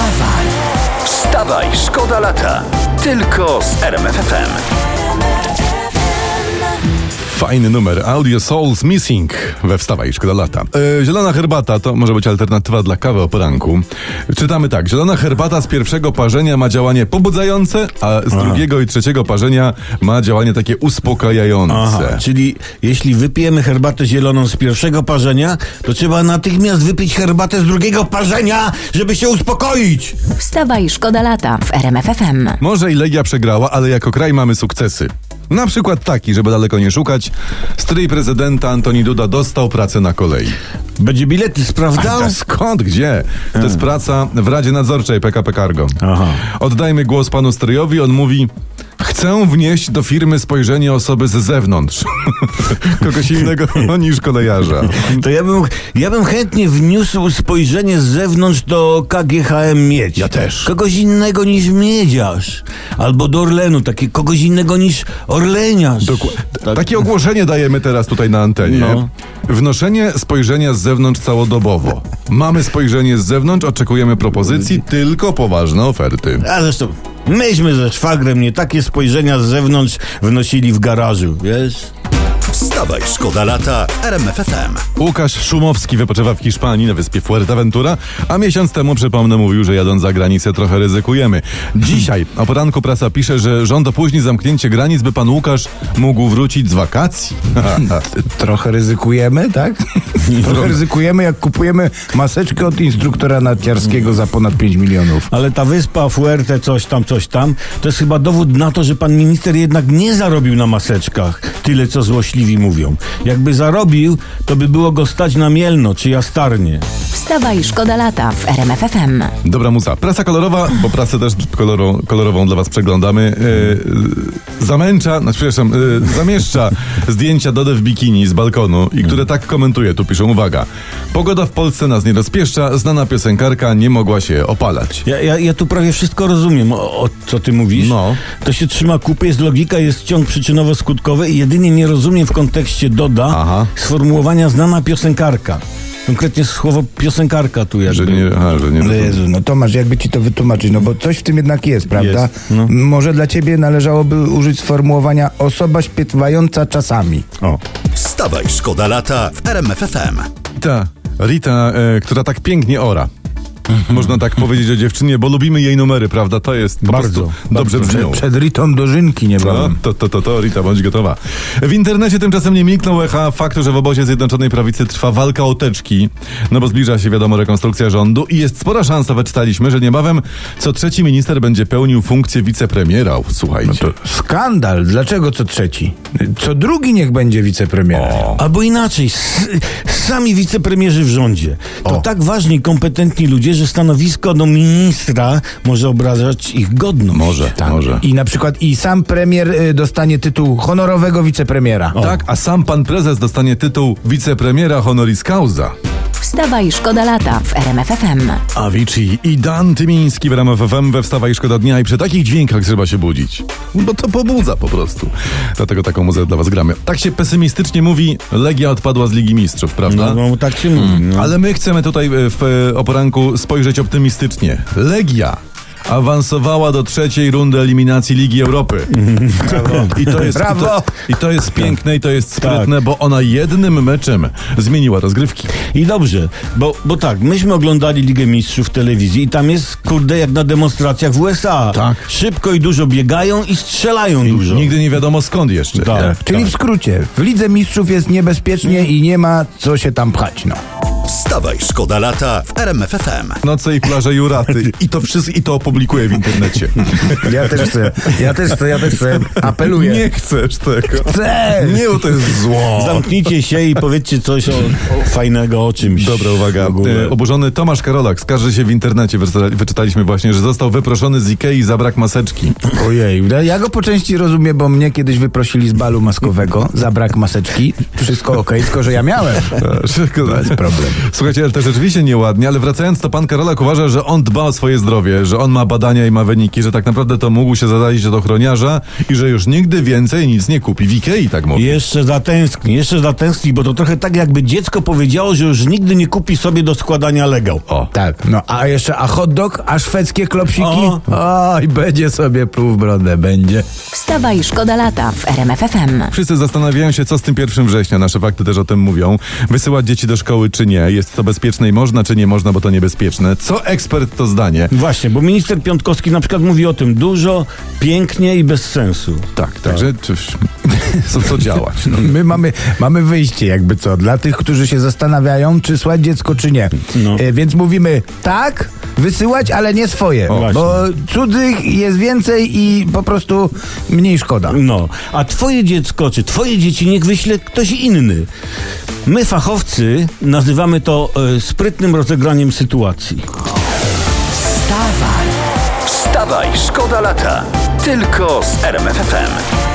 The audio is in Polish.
Wstawaj! Wstawaj, szkoda lata! Tylko z RMF FM. Fajny numer, Audio Souls Missing we Wstawaj, szkoda lata. Zielona herbata to może być alternatywa dla kawy o poranku. Czytamy tak, zielona herbata z pierwszego parzenia ma działanie pobudzające, a z drugiego i trzeciego parzenia ma działanie takie uspokajające. Aha, czyli jeśli wypijemy herbatę zieloną z pierwszego parzenia, to trzeba natychmiast wypić herbatę z drugiego parzenia, żeby się uspokoić. Wstawaj, szkoda lata w RMF FM. Może i Legia przegrała, ale jako kraj mamy sukcesy. Na przykład taki, żeby daleko nie szukać, stryj prezydenta Antoni Duda dostał pracę na kolei. Będzie bilety sprawdzał? A skąd? Gdzie? To jest praca w Radzie Nadzorczej PKP Cargo. Aha. Oddajmy głos panu stryjowi, on mówi: chcę wnieść do firmy spojrzenie osoby z zewnątrz. Kogoś innego niż kolejarza. To ja bym chętnie wniósł spojrzenie z zewnątrz do KGHM Miedź. Ja też. Kogoś innego niż miedziarz. Albo do Orlenu, kogoś innego niż orleniarz. Takie ogłoszenie dajemy teraz tutaj na antenie. No. Wnoszenie spojrzenia z zewnątrz całodobowo. Mamy spojrzenie z zewnątrz, oczekujemy propozycji, tylko poważne oferty. A zresztą... myśmy ze szwagrem nie takie spojrzenia z zewnątrz wnosili w garażu, wiesz? Wstawaj, szkoda lata, RMF FM. Łukasz Szumowski wypoczywa w Hiszpanii na wyspie Fuerteventura, a miesiąc temu, przypomnę, mówił, że jadąc za granicę trochę ryzykujemy. Dzisiaj o poranku prasa pisze, że rząd opóźni zamknięcie granic, by pan Łukasz mógł wrócić z wakacji. Trochę ryzykujemy, tak? Trochę ryzykujemy, jak kupujemy maseczkę od instruktora narciarskiego za ponad 5 milionów. Ale ta wyspa Fuerte coś tam, to jest chyba dowód na to, że pan minister jednak nie zarobił na maseczkach tyle, co złośliwi mówią. Jakby zarobił, to by było go stać na Mielno czy Jastarnię. Wstawaj, szkoda lata w RMF FM. Dobra muza. Prasa kolorowa, bo prasę też kolorową dla was przeglądamy. Zamieszcza zdjęcia Dody w bikini z balkonu i które tak komentuje, tu piszą, uwaga: pogoda w Polsce nas nie rozpieszcza, znana piosenkarka nie mogła się opalać. Ja tu prawie wszystko rozumiem, o co ty mówisz. No. To się trzyma kupy, jest logika, jest ciąg przyczynowo-skutkowy i jedynie nie rozumiem w kontekście Doda sformułowania znana piosenkarka. Konkretnie słowo piosenkarka tu jakby. Że nie Jezu, no Tomasz, jakby ci to wytłumaczyć, no bo coś w tym jednak jest, prawda? Jest, no. Może dla ciebie należałoby użyć sformułowania osoba śpiewająca czasami. O. Wstawaj, szkoda lata w RMF FM. Rita, która tak pięknie ora. Można tak powiedzieć o dziewczynie, bo lubimy jej numery, prawda? To jest po bardzo dobrze brzmią. Przed Ritą dożynki nie ma. To Rita, bądź gotowa. W internecie tymczasem nie milknął echa faktu, że w obozie Zjednoczonej Prawicy trwa walka o teczki, no bo zbliża się, wiadomo, rekonstrukcja rządu i jest spora szansa, wyczytaliśmy, że niebawem co trzeci minister będzie pełnił funkcję wicepremiera. Słuchajcie. No to skandal. Dlaczego co trzeci? Co drugi niech będzie wicepremiera. Albo inaczej, sami wicepremierzy w rządzie. To tak ważni, kompetentni ludzie, że stanowisko do ministra może obrażać ich godność. Może. I na przykład sam premier dostanie tytuł honorowego wicepremiera. Tak, a sam pan prezes dostanie tytuł wicepremiera honoris causa. Wstawaj, szkoda lata w RMF FM. Avicii i Dan Tymiński w RMF FM we Wstawaj, szkoda dnia, i przy takich dźwiękach trzeba się budzić. Bo to pobudza po prostu. Dlatego taką muzę dla was gramy. Tak się pesymistycznie mówi, Legia odpadła z Ligi Mistrzów, prawda? No tak się mówi. No. Ale my chcemy tutaj o poranku spojrzeć optymistycznie. Legia awansowała do trzeciej rundy eliminacji Ligi Europy. Brawo. I to jest piękne i to jest sprytne, bo ona jednym meczem zmieniła rozgrywki. I dobrze, bo tak, myśmy oglądali Ligę Mistrzów w telewizji i tam jest, jak na demonstracjach w USA. Tak. Szybko i dużo biegają i strzelają dużo. Nigdy nie wiadomo skąd jeszcze. Tak. Czyli w skrócie, w Lidze Mistrzów jest niebezpiecznie i nie ma co się tam pchać, Wstawaj, szkoda lata w RMF FM. Noce i plaże Juraty. I to wszystko, i to opublikuję w internecie. Ja też chcę. Apeluję. Nie chcesz tego. Chcę! Nie, bo to jest zło. Zamknijcie się i powiedzcie coś fajnego o czymś. Dobra, uwaga. Oburzony Tomasz Karolak skarży się w internecie. Wyczytaliśmy właśnie, że został wyproszony z Ikei za brak maseczki. Ojej. Ja go po części rozumiem, bo mnie kiedyś wyprosili z balu maskowego za brak maseczki. Wszystko okej, tylko że ja miałem. To jest problem. Słuchajcie, ale to rzeczywiście nieładnie, ale wracając, to pan Karolak uważa, że on dba o swoje zdrowie, że on ma badania i ma wyniki, że tak naprawdę to mógł się zadalić od ochroniarza i że już nigdy więcej nic nie kupi w Ikei, tak mówi. Jeszcze zatęskni, bo to trochę tak, jakby dziecko powiedziało, że już nigdy nie kupi sobie do składania legał. O, tak. No, a jeszcze hot dog, a szwedzkie klopsiki? Oj, będzie sobie pluł w brodę, będzie. Wstawa i szkoda lata w RMF FM. Wszyscy zastanawiają się, co z tym 1 września. Nasze fakty też o tym mówią. Wysyłać dzieci do szkoły czy nie? Jest to bezpieczne i można, czy nie można, bo to niebezpieczne. Co ekspert to zdanie? Właśnie, bo minister Piątkowski na przykład mówi o tym dużo, pięknie i bez sensu. Tak, także co działać? No. My mamy wyjście jakby co, dla tych, którzy się zastanawiają, czy słać dziecko, czy nie. No. Więc mówimy tak, wysyłać, ale nie swoje. O, bo cudzych jest więcej i po prostu mniej szkoda. No, a twoje dziecko, czy twoje dzieci niech wyśle ktoś inny. My, fachowcy, nazywamy to sprytnym rozegraniem sytuacji. Wstawaj, szkoda lata. Tylko z RMF FM.